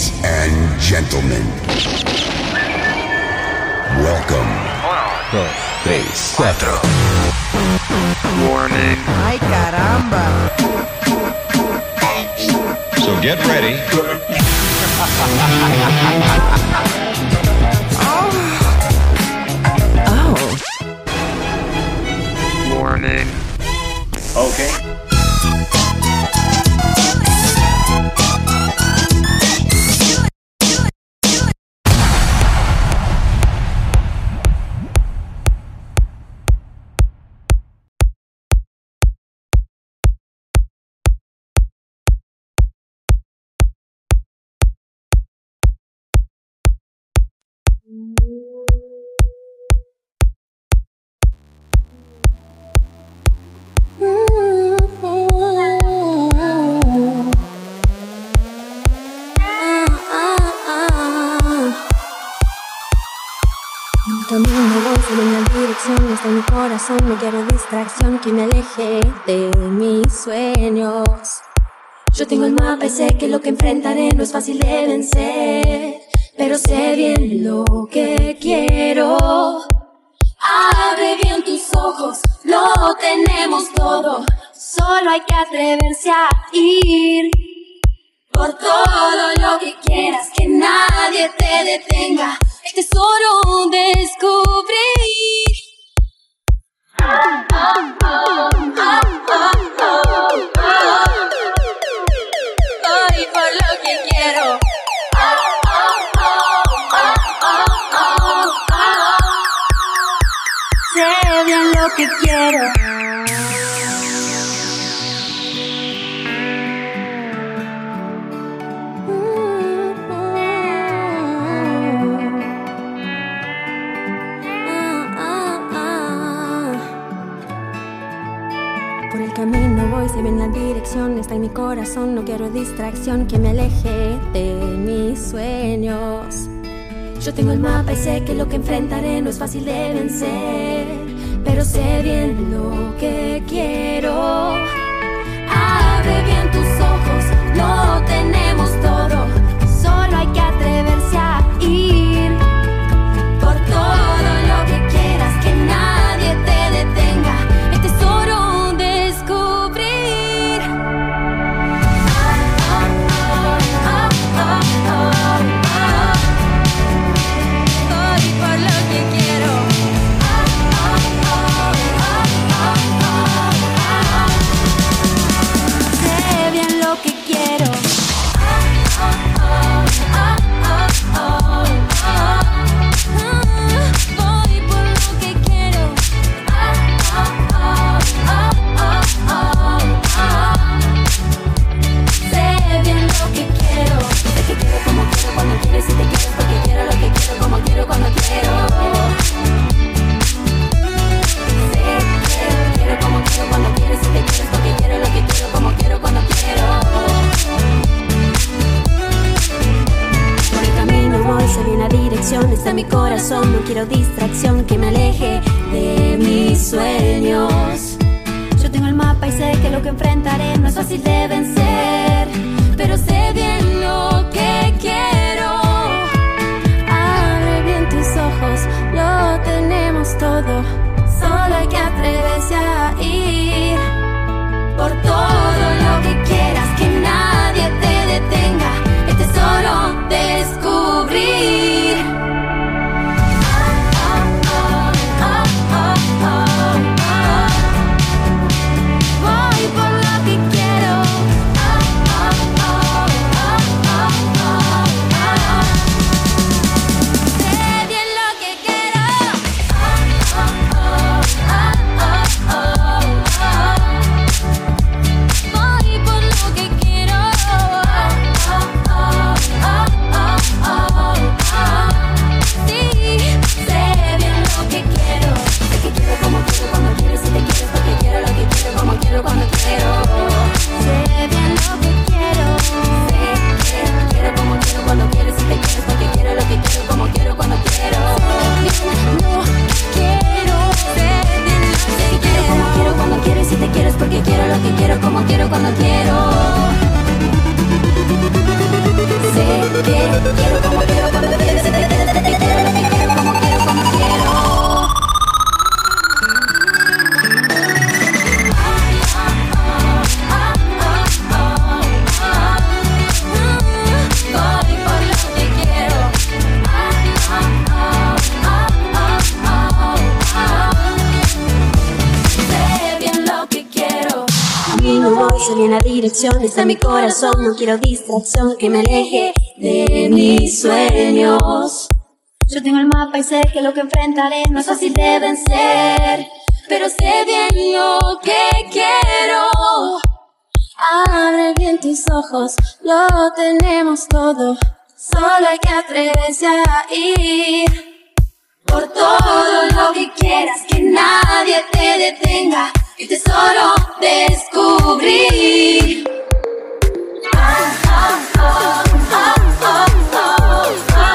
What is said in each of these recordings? Ladies and gentlemen, welcome. 1, 2, 3, 4. Warning. Ay, caramba. So get ready. Oh. Warning. Okay. Hasta mi corazón, no quiero distracción que me aleje de mis sueños. Yo tengo el mapa y sé que lo que enfrentaré no es fácil de vencer, pero sé bien lo que quiero. Abre bien tus ojos, lo tenemos todo, solo hay que atreverse a ir. Por todo lo que quieras, que nadie te detenga, el tesoro descubrí. Voy por lo que quiero. Sé bien lo que quiero. Se ven la dirección, está en mi corazón, no quiero distracción que me aleje de mis sueños. Yo tengo el mapa y sé que lo que enfrentaré no es fácil de vencer, pero sé bien lo que quiero. Abre bien tus ojos, lo tenemos todo, solo hay que atreverse a ir. Por todo lo que quieras, que nadie te detenga, el tesoro está en mi corazón, no quiero distracción que me aleje de mis sueños. Yo tengo el mapa y sé que lo que enfrentaré no es fácil de vencer, pero sé bien lo que quiero. Abre bien tus ojos, lo tenemos todo, solo hay que atreverse a ir. Por todo lo que quieras, que nadie te detenga, el tesoro descubrir. Voy por lo que quiero. yo bien la dirección, está en mi corazón. No quiero distracción que me aleje de mis sueños. Yo tengo el mapa y sé que lo que enfrentaré no es fácil de vencer, pero sé bien lo que quiero. Abre bien tus ojos, lo tenemos todo, solo hay que atreverse a ir por todo lo que quieras, que nadie te detenga, el tesoro descubrir. Ah, ah, ah, ah, ah, ah, ah.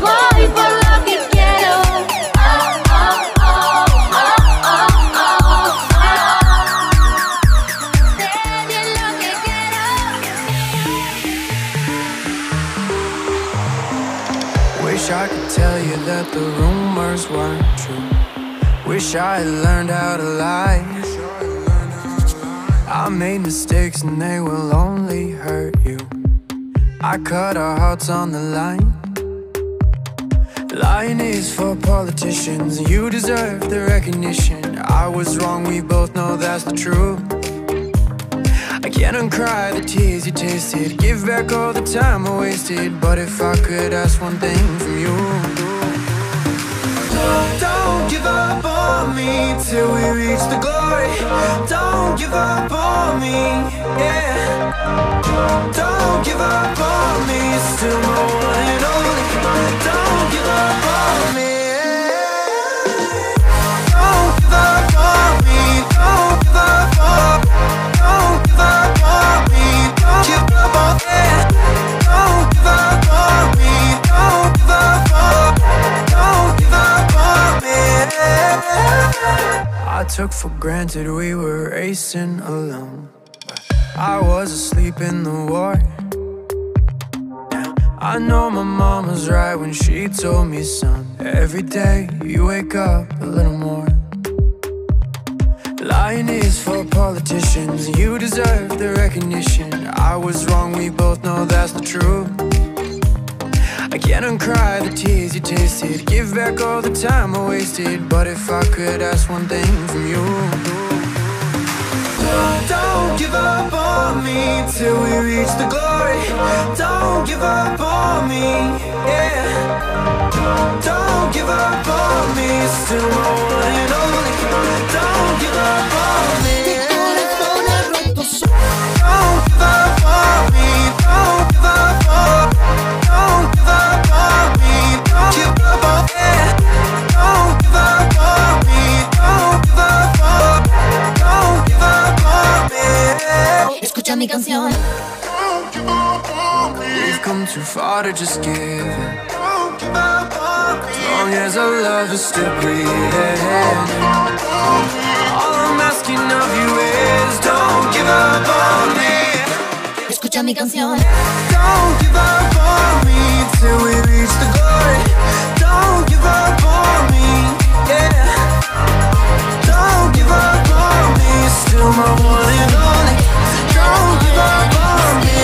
Voy por lo que quiero. Ah, ah, ah, ah, ah, ah, ah. Sé bien lo que quiero. Wish I could tell you that the rumors weren't true. Wish I had learned how to lie. I made mistakes and they will only hurt you. I cut our hearts on the line. Lying is for politicians. You deserve the recognition. I was wrong, we both know that's the truth. I can't uncry the tears you tasted. Give back all the time I wasted. But if I could ask one thing from you, don't give up on me till we reach the glory. Don't give up on me, yeah. Don't give up on me, still my one and only. Don't give up on me, yeah. Don't give up on me, don't give up on me. Don't give up on me, don't give up on me. Don't give up on me, don't give up on me. Don't give up on me. I took for granted we were racing alone. I was asleep in the war. I know my mom was right when she told me, son, every day you wake up a little more. Lying is for politicians. You deserve the recognition. I was wrong, we both know that's the truth. I can't uncry the tears you tasted. Give back all the time I wasted. But if I could ask one thing from you, don't give up on me till we reach the glory. Don't give up on me, yeah. Don't give up on me, still my one and only. Don't give up on me, yeah. Don't give up on me, don't give up on me. Don't give up on me, don't give up on me. Don't give up on me, don't give up on me. Don't give up on me. Escucha mi canción. Don't give up on me. We've come too far to just give it. Don't give up on me. As long as our love is still breathing, all I'm asking of you is don't give up on me. Escucha mi canción. Don't give up on me till we reach the glory. Don't give up on me, yeah. Don't give up on me, still my one and only. Don't give up on me,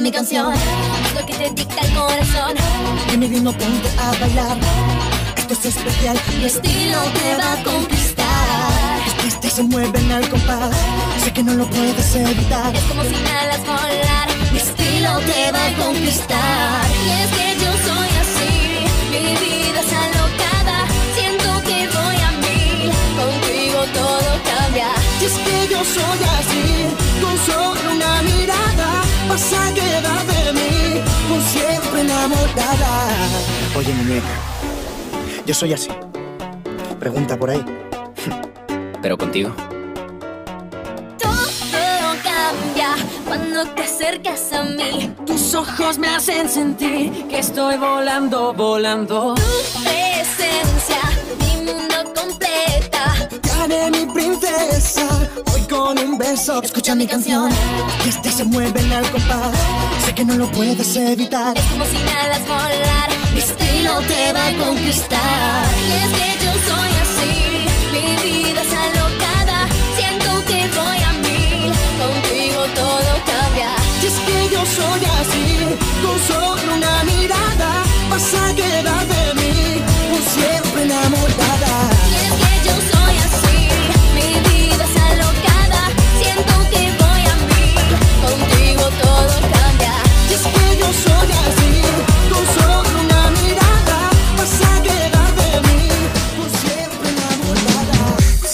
mi canción. Lo que te dicta el corazón. Y me vino pronto a bailar. Esto es especial. Mi estilo te va a conquistar. Las pistas se mueven al compás. Sé que no lo puedes evitar. Es como si me alas volar. Mi estilo te va a conquistar. Y es que yo soy así. Mi vida es alocada. Siento que voy a mil. Contigo todo cambia. Y es que yo soy así. Con solo una mirada vas a quedar de mí, por siempre enamorada. Oye, muñeca, yo soy así. Pregunta por ahí. Pero contigo todo cambia. Cuando te acercas a mí, tus ojos me hacen sentir que estoy volando, volando. Tu presencia, mi mundo completa. Ya eres mi princesa, hoy con un beso. Escucha mi canción, y esta se mueve en el compás. Sé que no lo puedes evitar. Es como si me hagas volar, mi estilo te va a conquistar. Y es que yo soy así, mi vida es alocada. Siento que voy a mil, contigo todo cambia. Y es que yo soy así, con solo una mirada vas a quedar de mí, por siempre enamorada. Y es que yo soy así, mi vida es alocada. Siento que voy a mil, contigo todo cambia. Y es que yo soy así, con solo una mirada vas a quedar de mí, por siempre enamorada.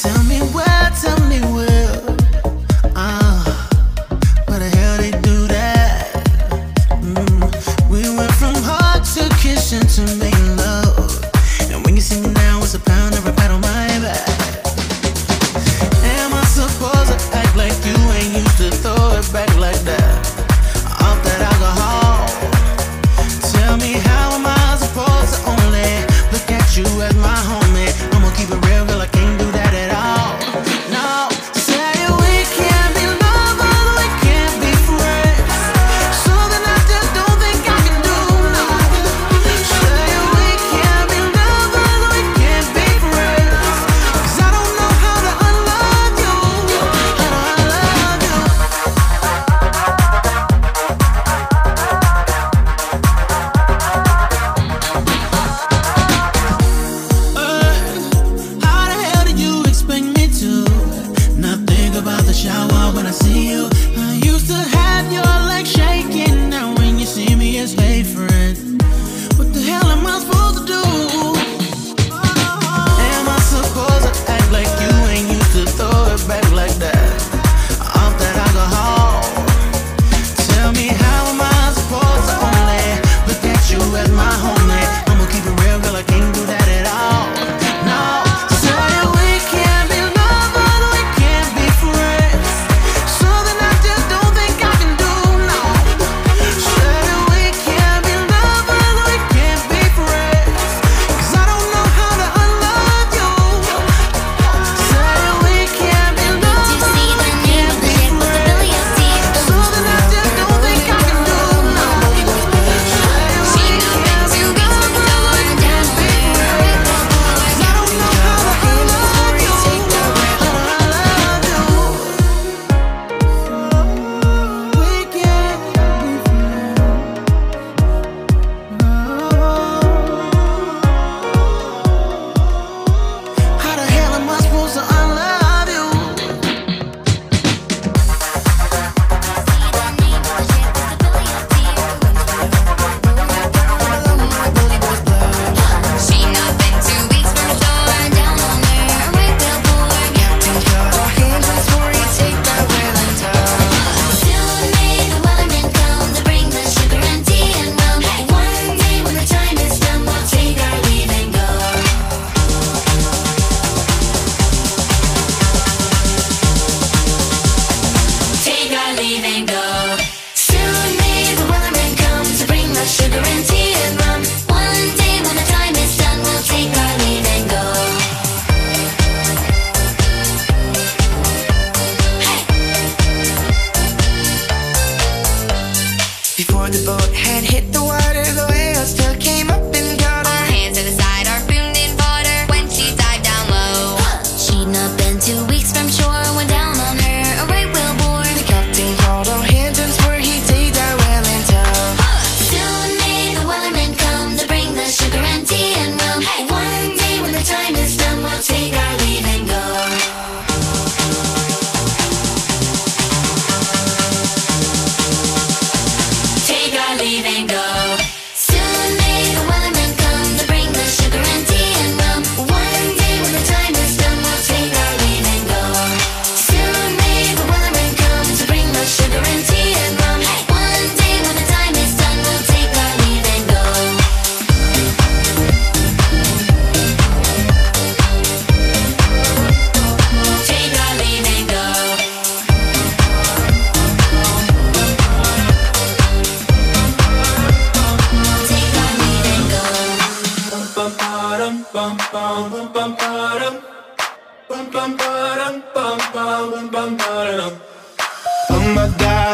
Tell me where, tell me where. To make love, and when you see me now, it's a pound or a pat on my back. Am I supposed to act like you ain't used to throw it back like that? Off that alcohol, tell me how am I supposed to only look at you as my homie? I'm gonna keep it real, girl, I can't do that at all. No. Sure.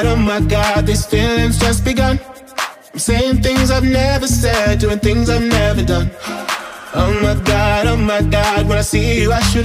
Oh my God, these feelings just begun. I'm saying things I've never said, doing things I've never done. Oh my God, when I see you I shoot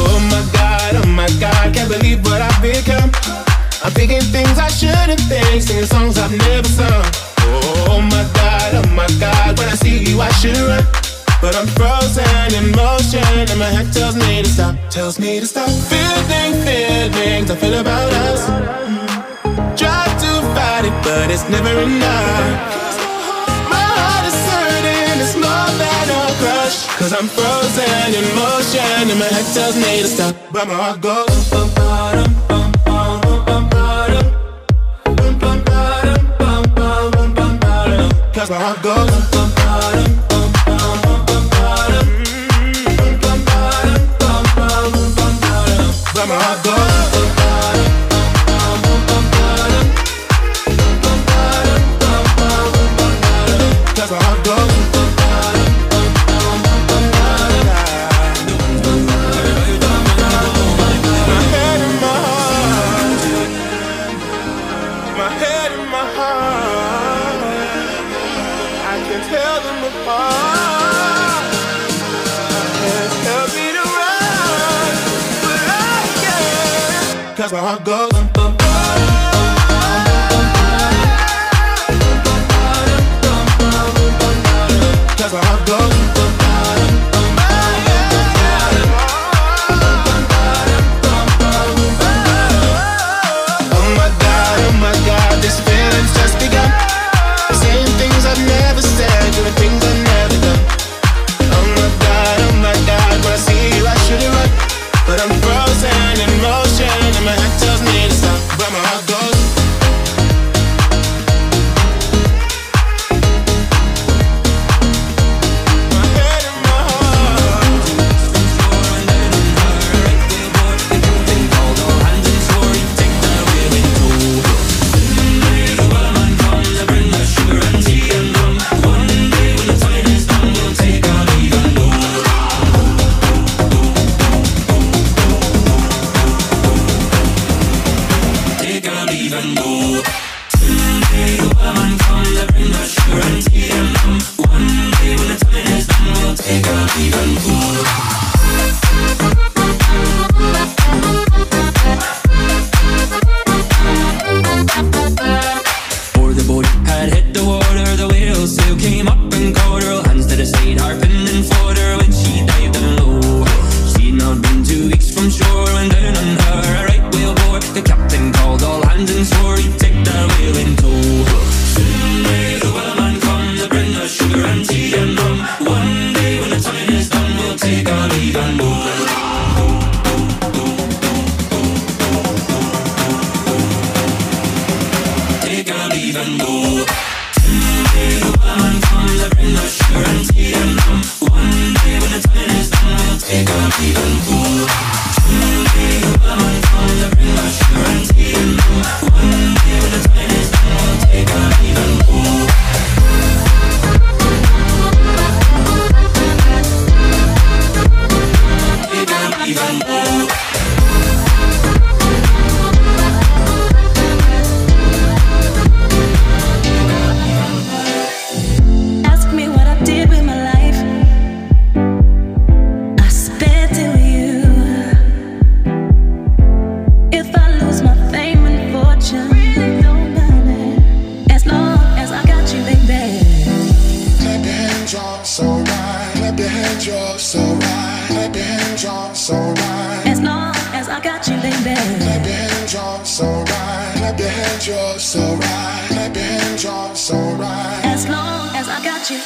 Oh my God, can't believe what I've become. I'm thinking things I shouldn't think, singing songs I've never sung. Oh my God, when I see you I should run, but I'm frozen in motion and my head tells me to stop. Tells me to stop feelings I feel about us. But it's never enough. My heart is hurting, it's more than a crush, 'cause I'm frozen in motion and my head tells me to stop, but my heart goes bum bum bum bum bum bum bum bum bum bum, 'cause my heart goes bum bum bum bum bum bum bum bum, but my heart goes. That's where I go. That's where I go. Oh my God, this feeling's just begun. Saying things I've never said, doing things I've never done. Oh my God, when I see you I should it right, but I'm frozen in motion and my head tells me to stop, but my heart goes. My head and my clap your hands, you're so right. Clap your hands. it's alright, as long as I got you.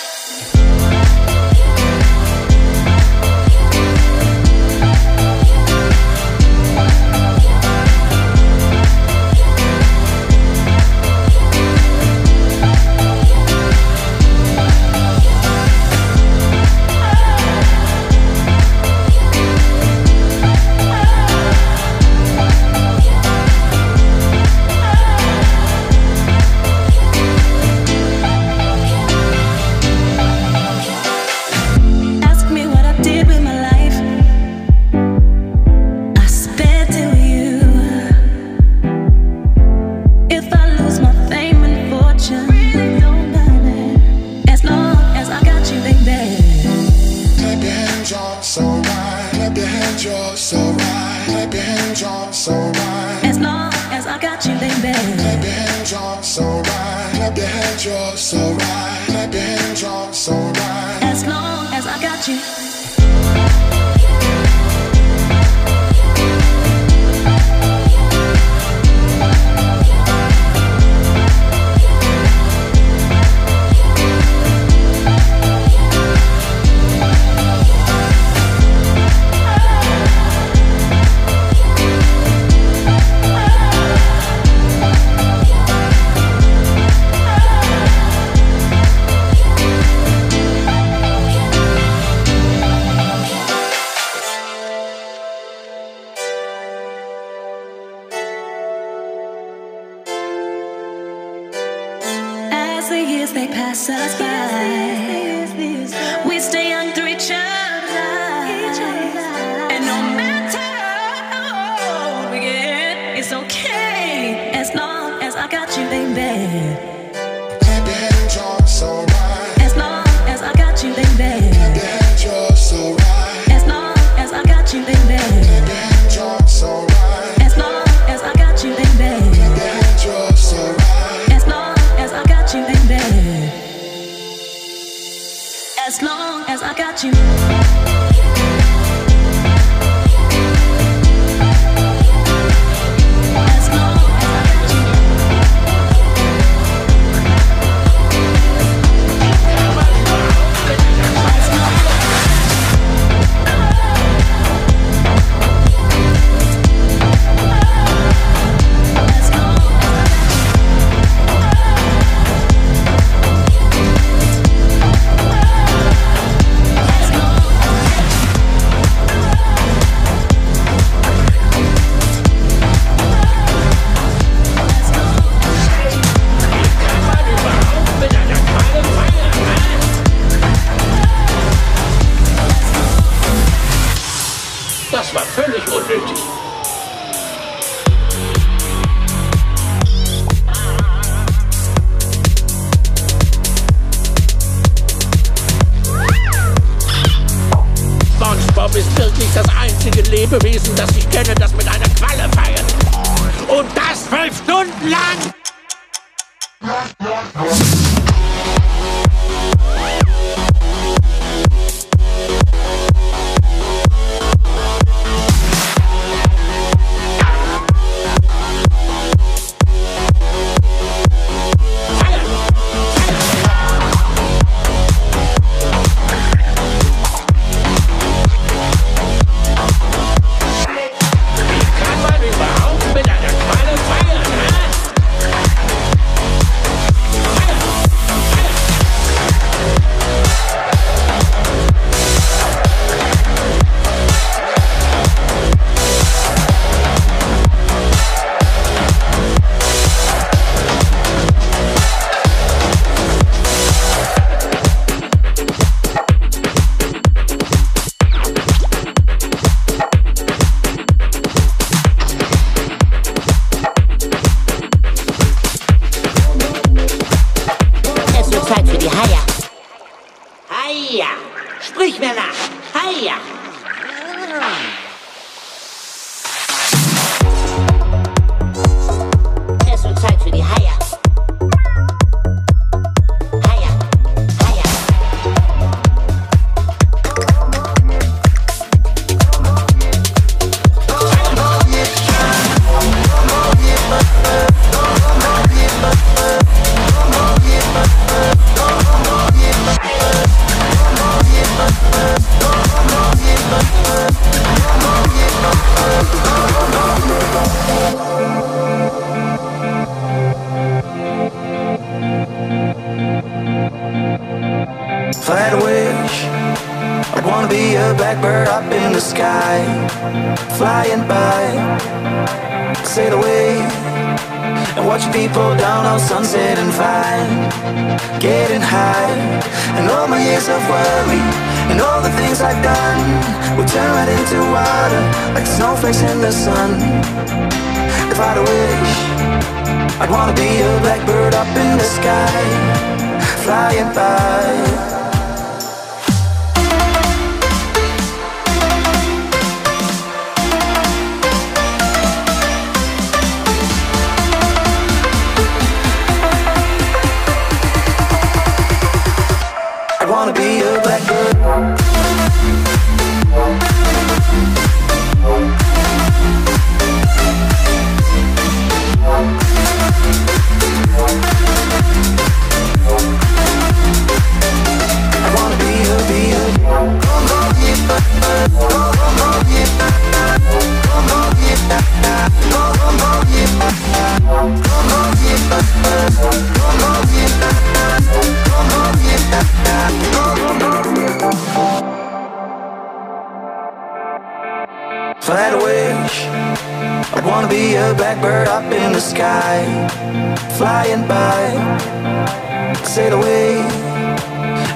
flat wish. I'd wanna be a blackbird up in the sky, flying by, sail away, and watch people down on Sunset and Vine, getting high. And all my years of worry and all the things I've done will turn right into water, like snowflakes in the sun. If I'd a wish, I'd wanna be a blackbird up in the sky, flying by. I wanna be a flat wish, I'd wanna be a blackbird up in the sky, flying by, sail away,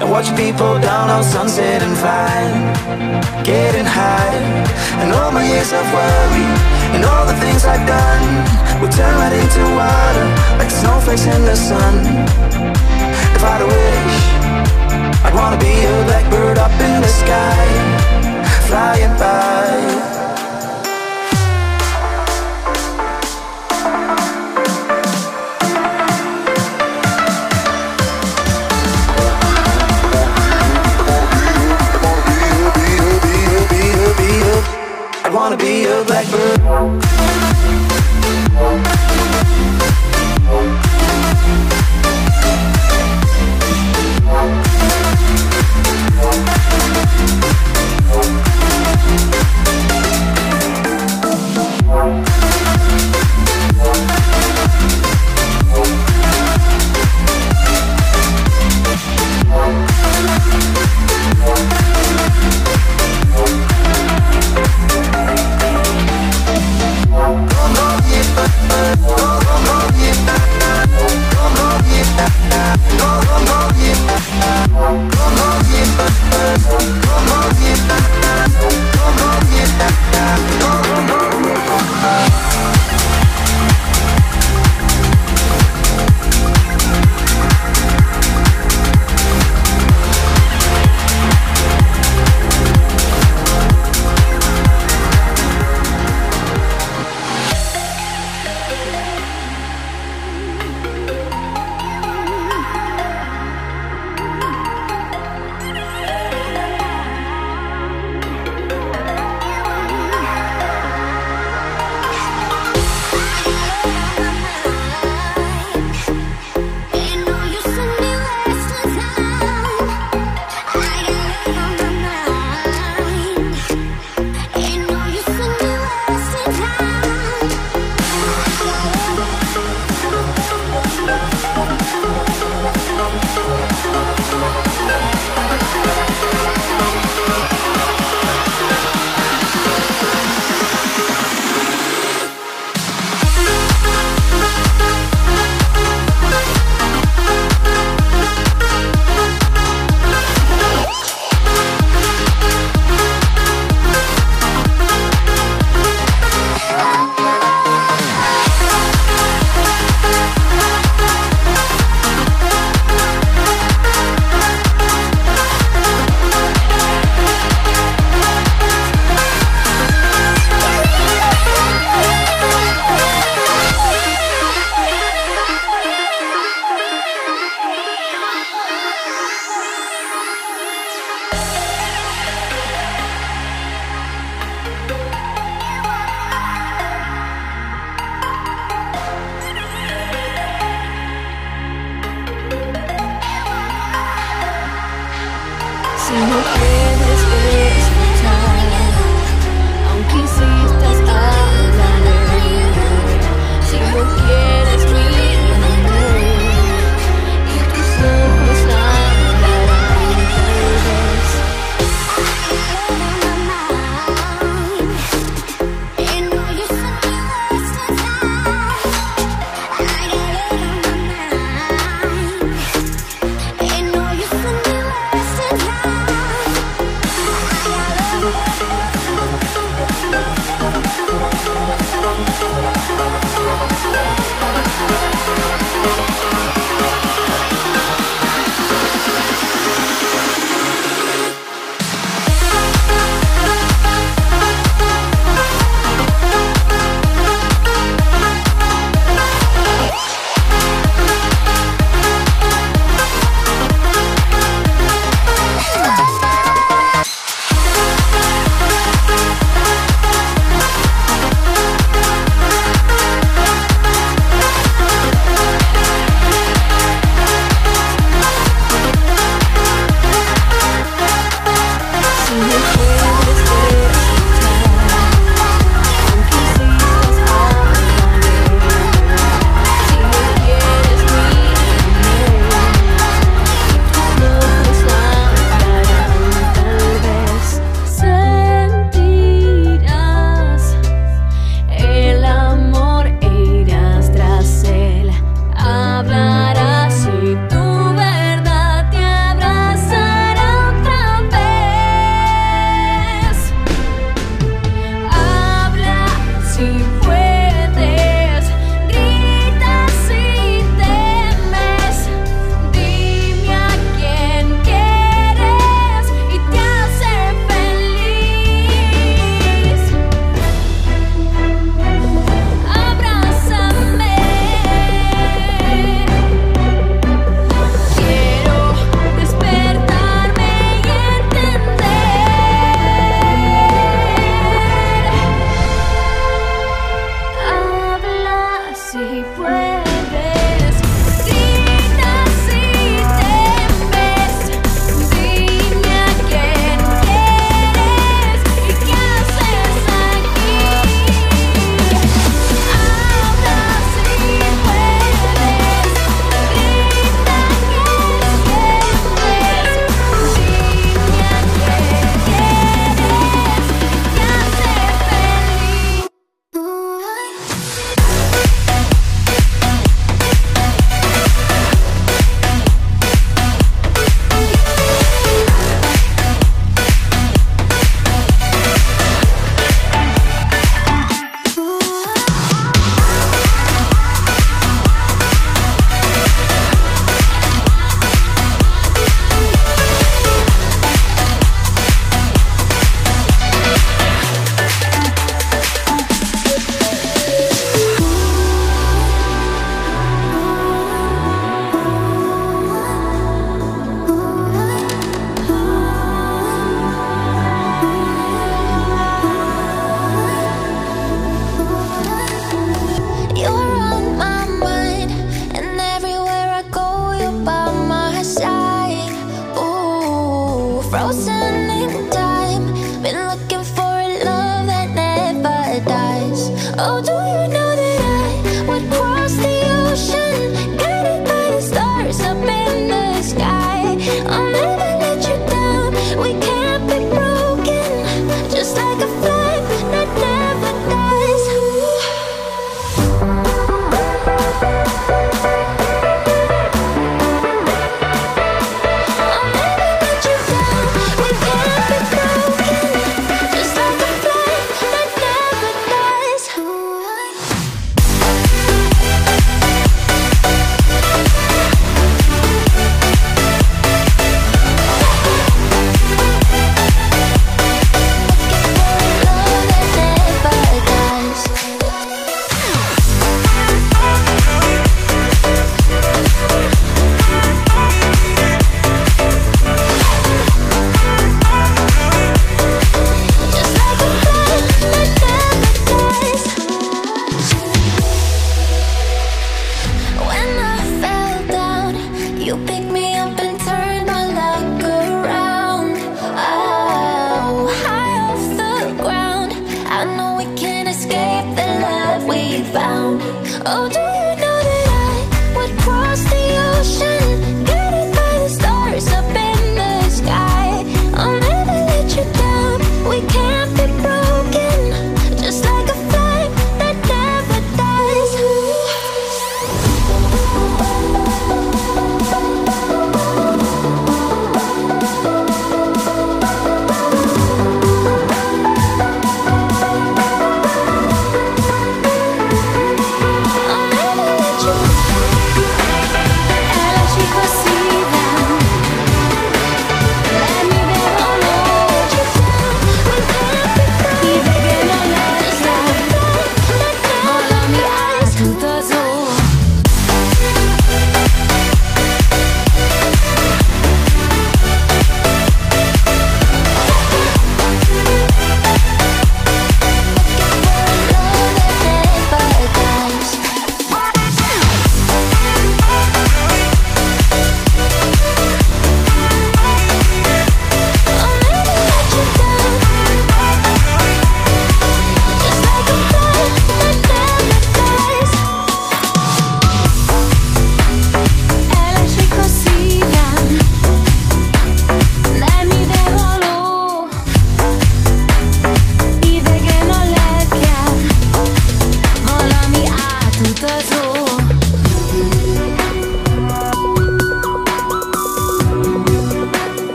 and watch people down on Sunset and Vine, getting high. And all my years of worry and all the things I've done will turn right into water, like snowflakes in the sun. If I'd a wish, I'd wanna be a blackbird up in the sky, flying by. I wanna be a blackbird.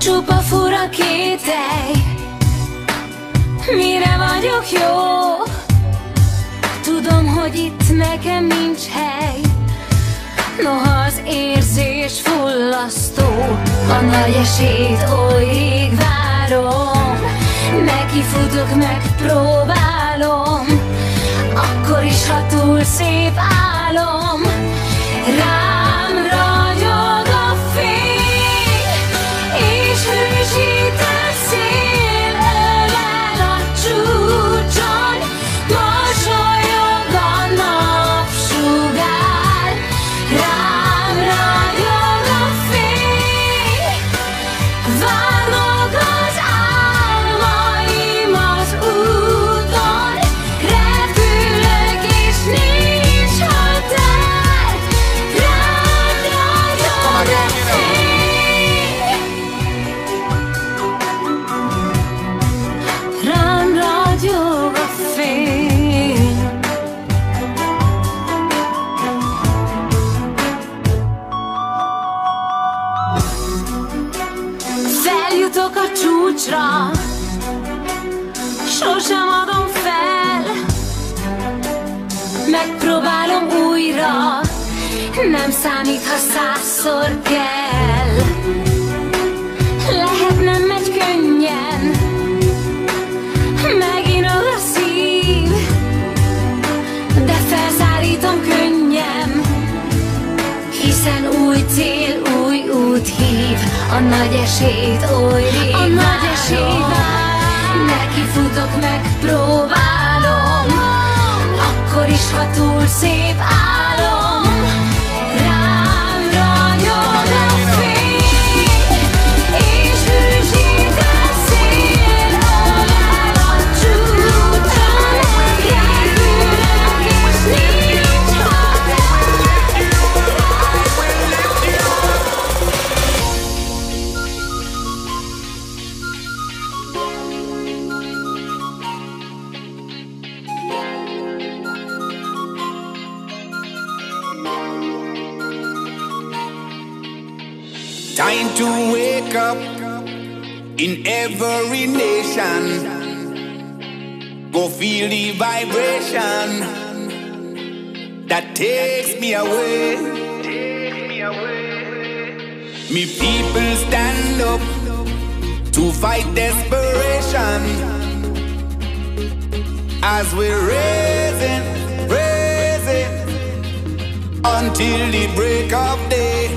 Csupa fura kételj, mire vagyok jó. Tudom, hogy itt nekem nincs hely. Noha az érzés fullasztó, a nagy esélyt oly rég várom. Nekifutok, megpróbálom, akkor is, ha túl szép álom. Rám ragyog a fény, és hűsít a szél, ölel a csúcson, mosolyog a napsugár. Rám ragyog a fény, várok az álmaim az úton, repülök és nincs határ. Rád ragyog a fény, rám ragyog a fény. Feljutok a csúcsra, sosem adom fel. Megpróbálom újra, nem számít, ha 100-szor kell. Lehet nem megy könnyen, meginog a szív, de felszállítom könnyem, hiszen új cél, új út hív. A nagy esélyt oly rég várom, nekifutok, megpróbálom, akkor is, ha túl szép álom. Rám ragyog a fény, és hűsít a szél, ölel a csúcson, repülök és nincs határ. Time to wake up in every nation. Go feel the vibration that takes me away. Me people stand up to fight desperation as we're raising until the break of day.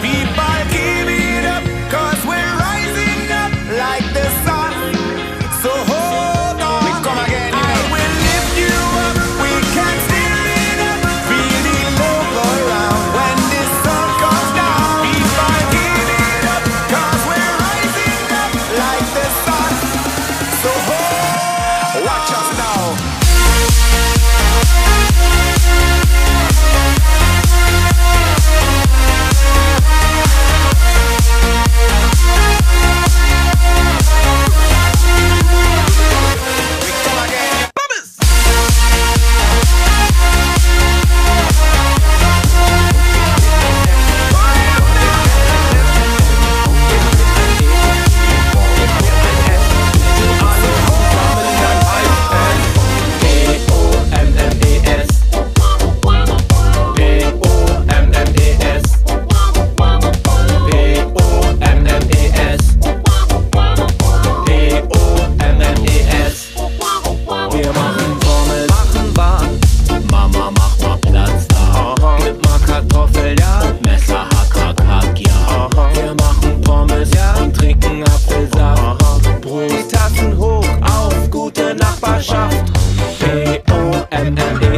People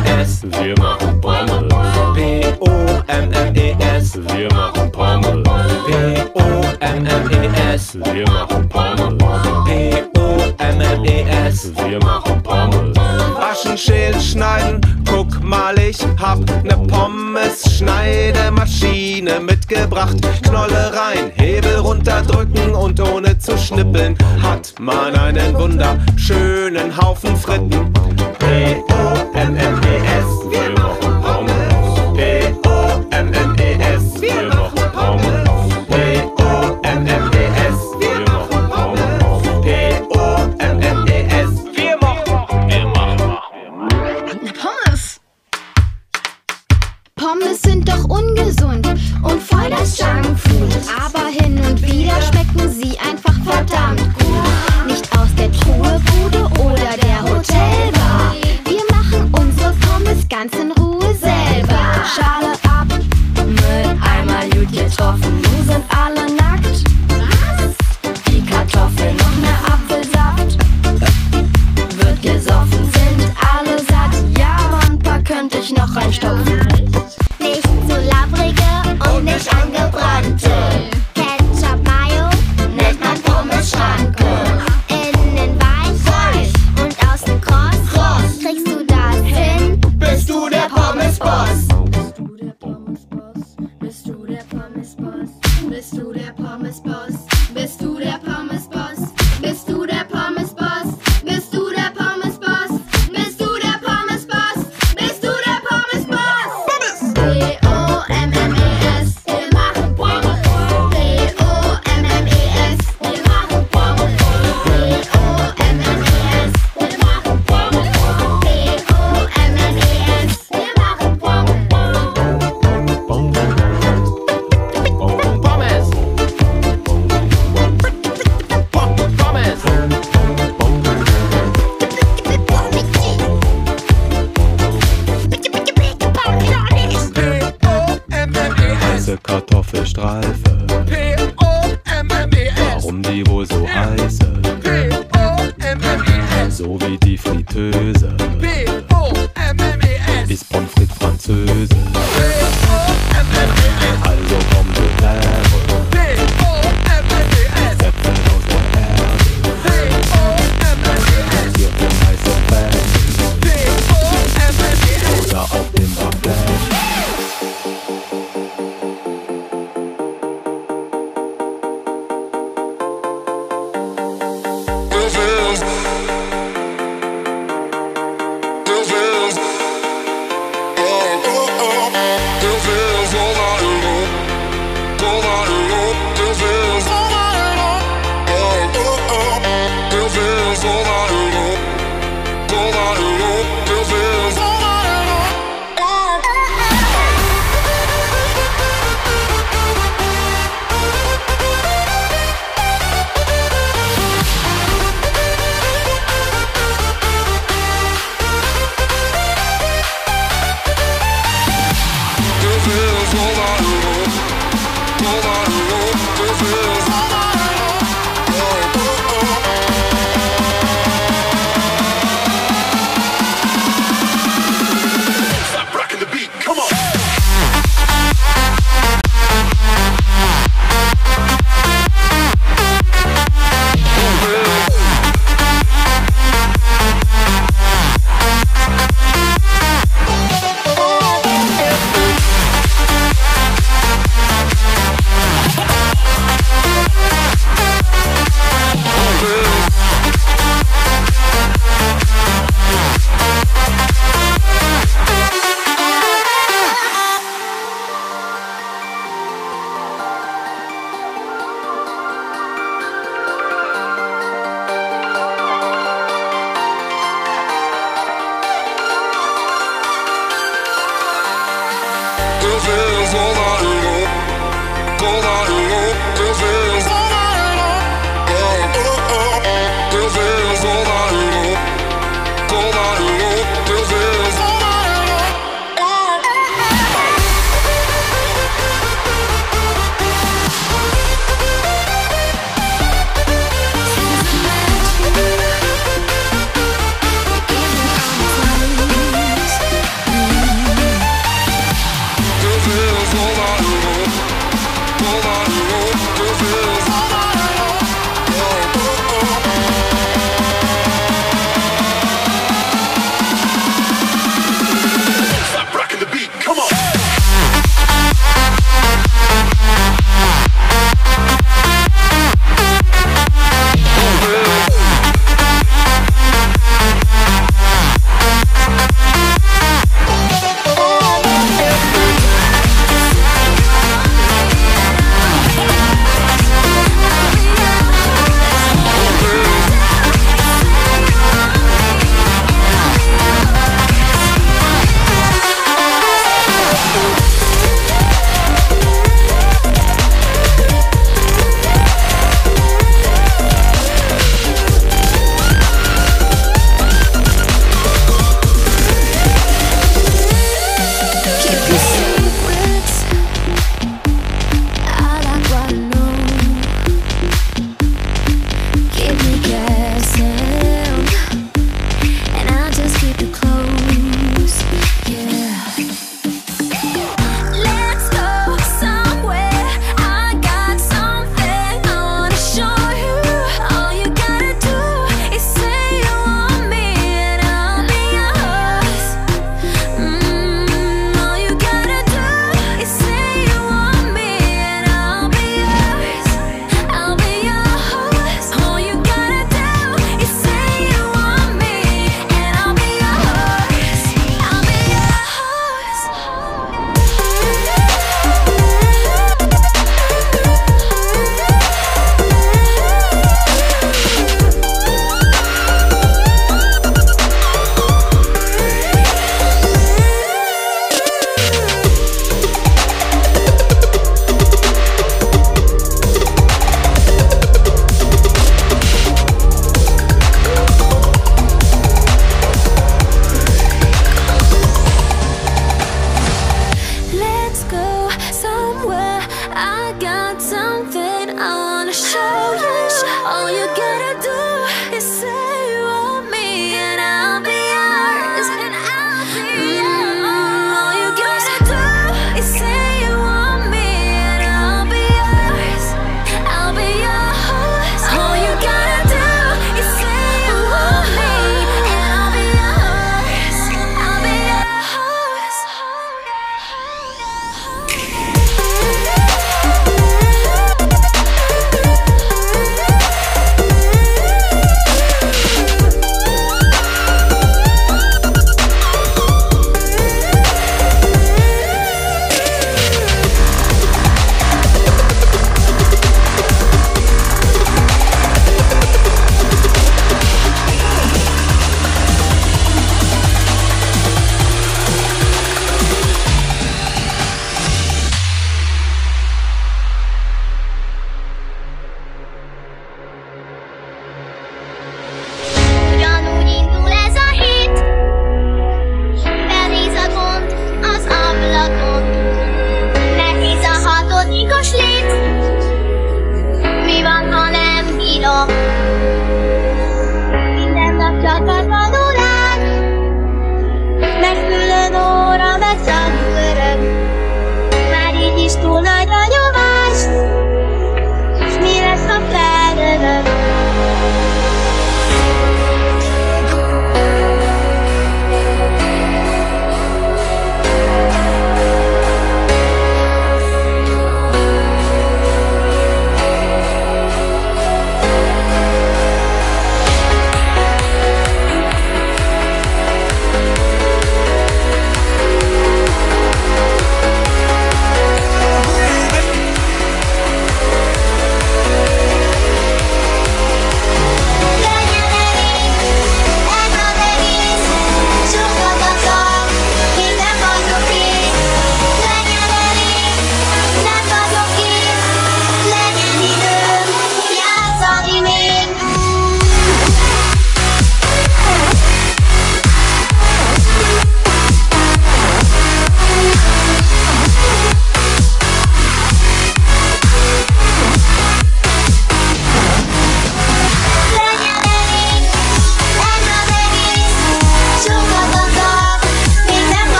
S. Wir machen Pommes. P-O-M-M-E-S. Wir machen Pommes. P-O-M-M-E-S. Wir machen Pommes. P-O-M-M-E-S. Wir machen Pommes. Waschen, schälen, schneiden. Guck mal, ich hab ne Pommes-Schneidemaschine mitgebracht. Knolle rein, Hebel runterdrücken und ohne zu schnippeln hat man einen wunderschönen Haufen Fritten. P-O-M-M-E-S, wir machen Pommes. P-O-M-M-E-S, wir machen Pommes. P-O-M-M-E-S, wir machen Pommes. P-O-M-M-E-S, wir machen, Pommes. Pommes sind doch ungesund und voll das Junkfood. Aber hin und wieder schmecken sie einfach verdammt gut. Nicht aus der Truhebude oder der Hotelbar. Wir machen unsere Pommes ganz in Ruhe selber. Schale ab, Mülleimer gut getroffen. Nun sind alle nackt. Die Kartoffeln noch ne Apfelsaft. Wird gesoffen, sind alle satt. Ja, aber ein paar könnte ich noch reinstopfen. Nicht zu labbrige und nicht angebrannte. Ketchup, Mayo, nennt man Pommes Schranke. Innen weich und außen kross. Kriegst du das hin? Bist du der Pommes-Boss? Bist du der Pommes-Boss? Bist du der Pommes-Boss? Bist du der Pommes-Boss? Bist du der Pommes-Boss? Bist du der Pommes-Boss? Bist du der Pommes-Boss? Bist du der Pommes-Boss? Bist du der Pommes-Boss? P-O-M-M-E-S, wir machen Pommes. P-O-M-M-E-S, wir machen Pommes. P-O-M-M-E-S, wir machen Pommes. P-O-M-M-E-S, wir machen Pommes. Pommes. Heiße Kartoffelstreife, P-O-M-M-E-S. Warum die wohl so heiße? P-O-M-M-E-S. So wie die Fritteuse P-O-M-M-E-S. ist Pommes frites französisch. P-O-M-M-E-S. Also Pommes de terre, P-O-M-M-E-S. Äpfel aus der Erde, P-O-M-M-E-S. Hier vom heißen Fett, P-O-M-M-E-S. Oder auf dem Backblech.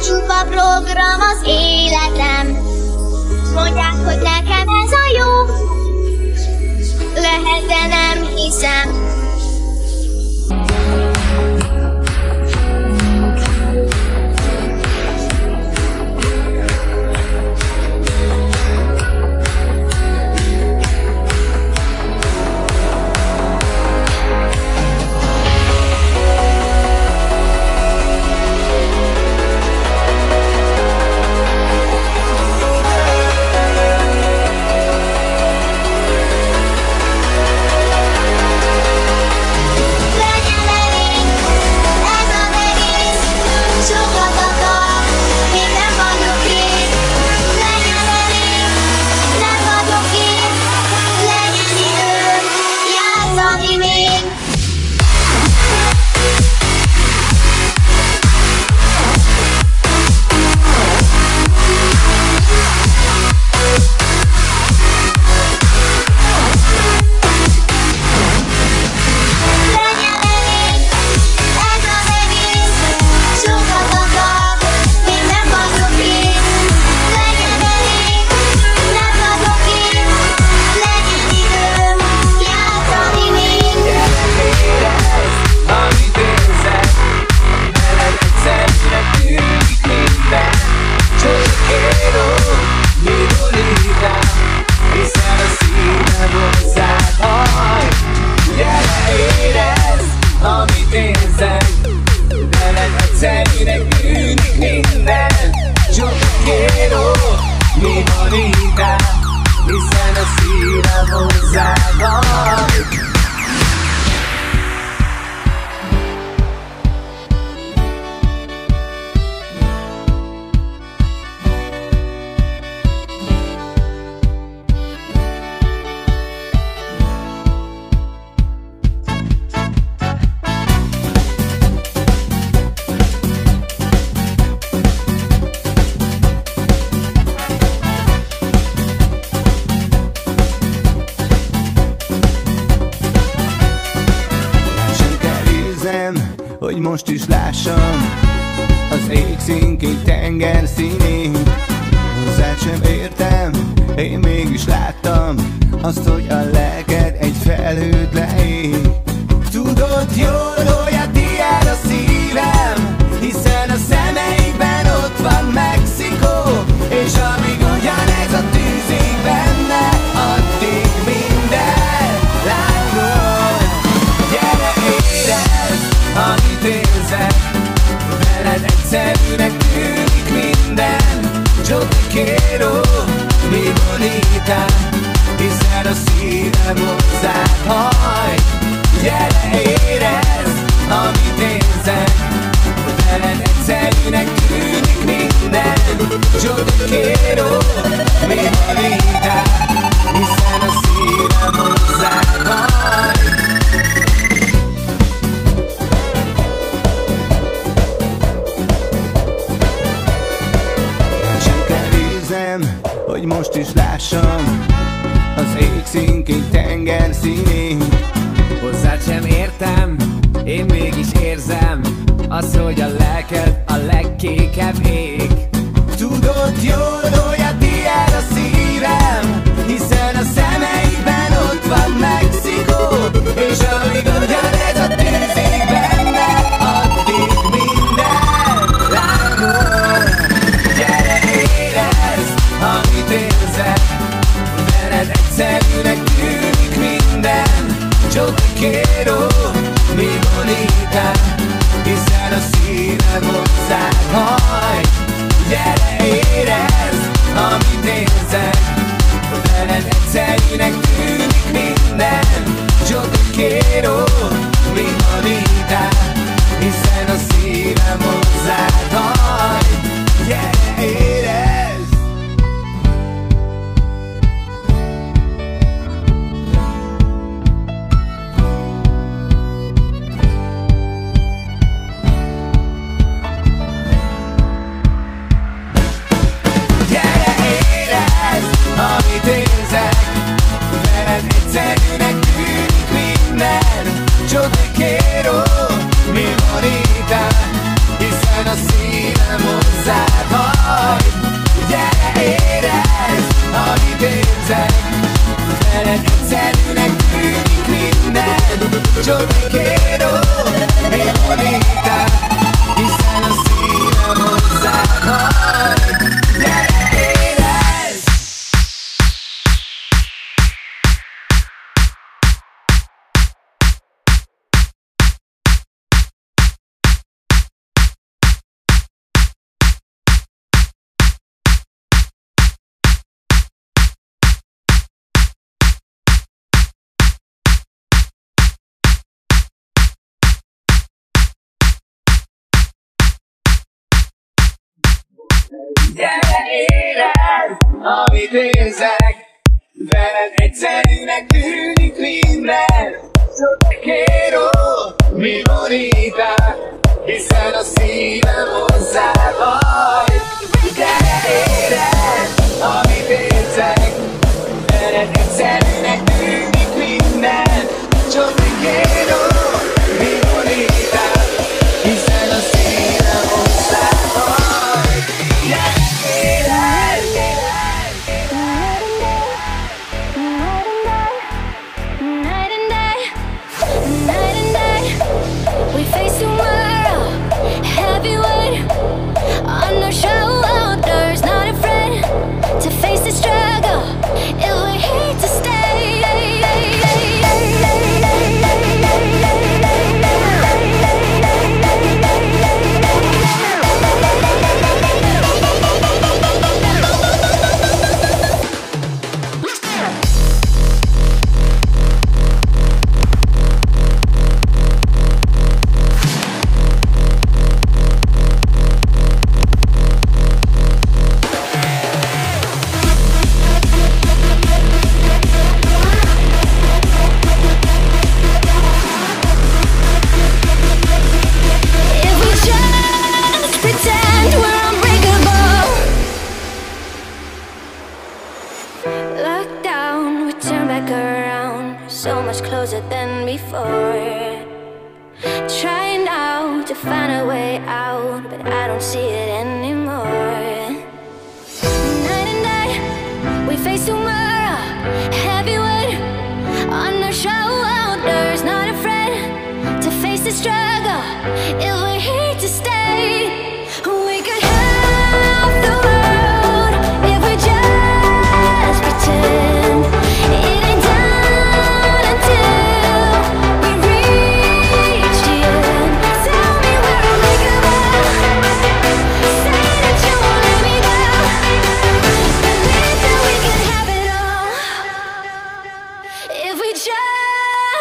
csupa program az életem. Mondják, hogy nekem ez a jó, lehet, de nem hiszem. Most is lássam az ég színkig, tenger színig. Hozzád sem értem, én mégis láttam azt, hogy a lelked egy felhőt leég. Tudod jól, hogy a tiéd a szívem, hiszen a szemeidben ott van Mexikó, és amíg ugyanez a tűzik benne, addig minden látod. Gyere, érezd, amit érzek, veled egyszerűnek tűnik minden. Yo te quiero, mi bonita, hiszen a szívem hozzád hajt. Gyere, érezd, amit érzek, veled egyszerűnek tűnik minden. Yo te quiero, mi bonita, hiszen a szívem hozzád hajt. Hogy most is lássam az ég színkig, tenger színig. Hozzád sem értem, én mégis érzem azt, hogy a lelked a legkékebb ég. Tudod jól, hogy a tiéd a szívem, hiszen a szemeidben ott van Mexikó, és amíg ugyanez a tűzik benne, addig minden látod. Gyere, érezd, amit érzek, veled egyszerűnek tűnik minden. Yo te quiero, mi bonita, hiszen a szívem hozzád hajt. Gyere, érezd, amit érzek, veled egyszerűnek tűnik minden. Yo te quiero, mi bonita, hiszen a szívem hozzád hajt. Gyere, érezd. Amit érzek, veled egyszerűnek tűnik minden. Yo te quiero, mi bonita, hiszen a szívem hozzá. hozzád majd. Gyere, érezd, amit érzek. Veled egyszerűnek tűnik minden. Csodni kéró, én bonitám, hiszen a szívem hozzád majd. Gyere, érezd! Gyere, érezd, amit érzek. Veled egyszerűnek tűnik minden. Te kéró, mi bonitá, hiszen a szívem hozzád hajt. Gyere, érezd, amit érzek. Veled egyszerűnek tűnik minden. Csak te kéró, mi bonitá, hiszen a szívem hozzád hajt.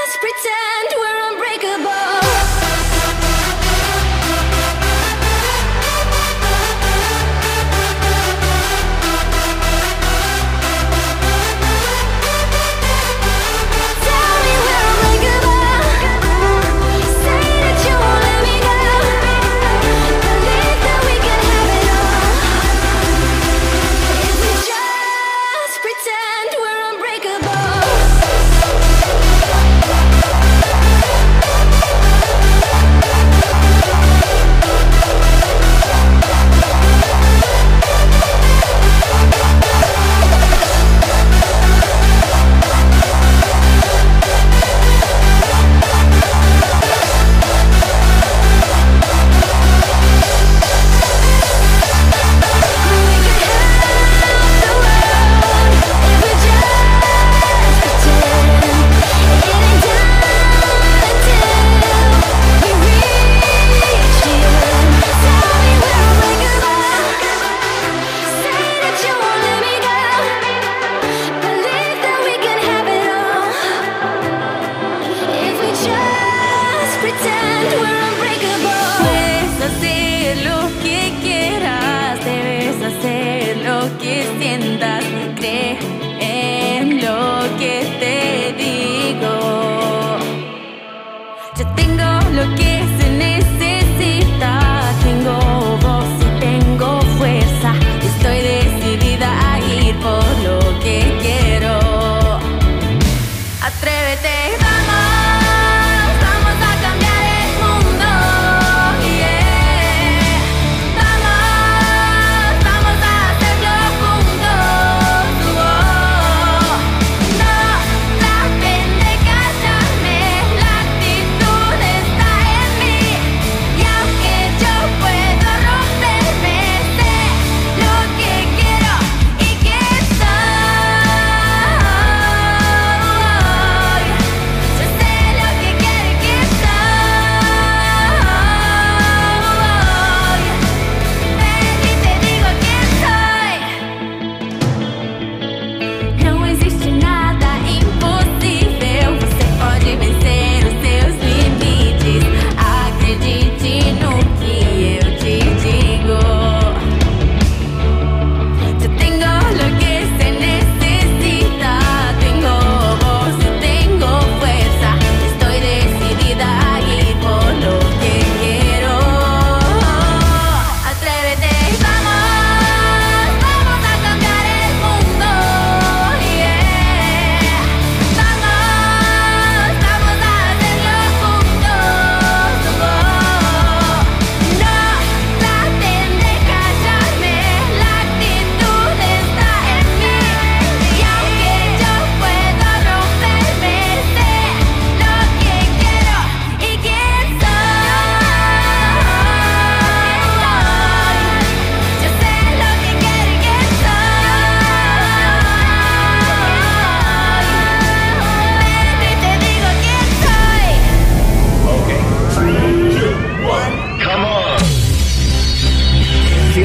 Just pretend we're unbreakable.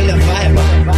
la vibe.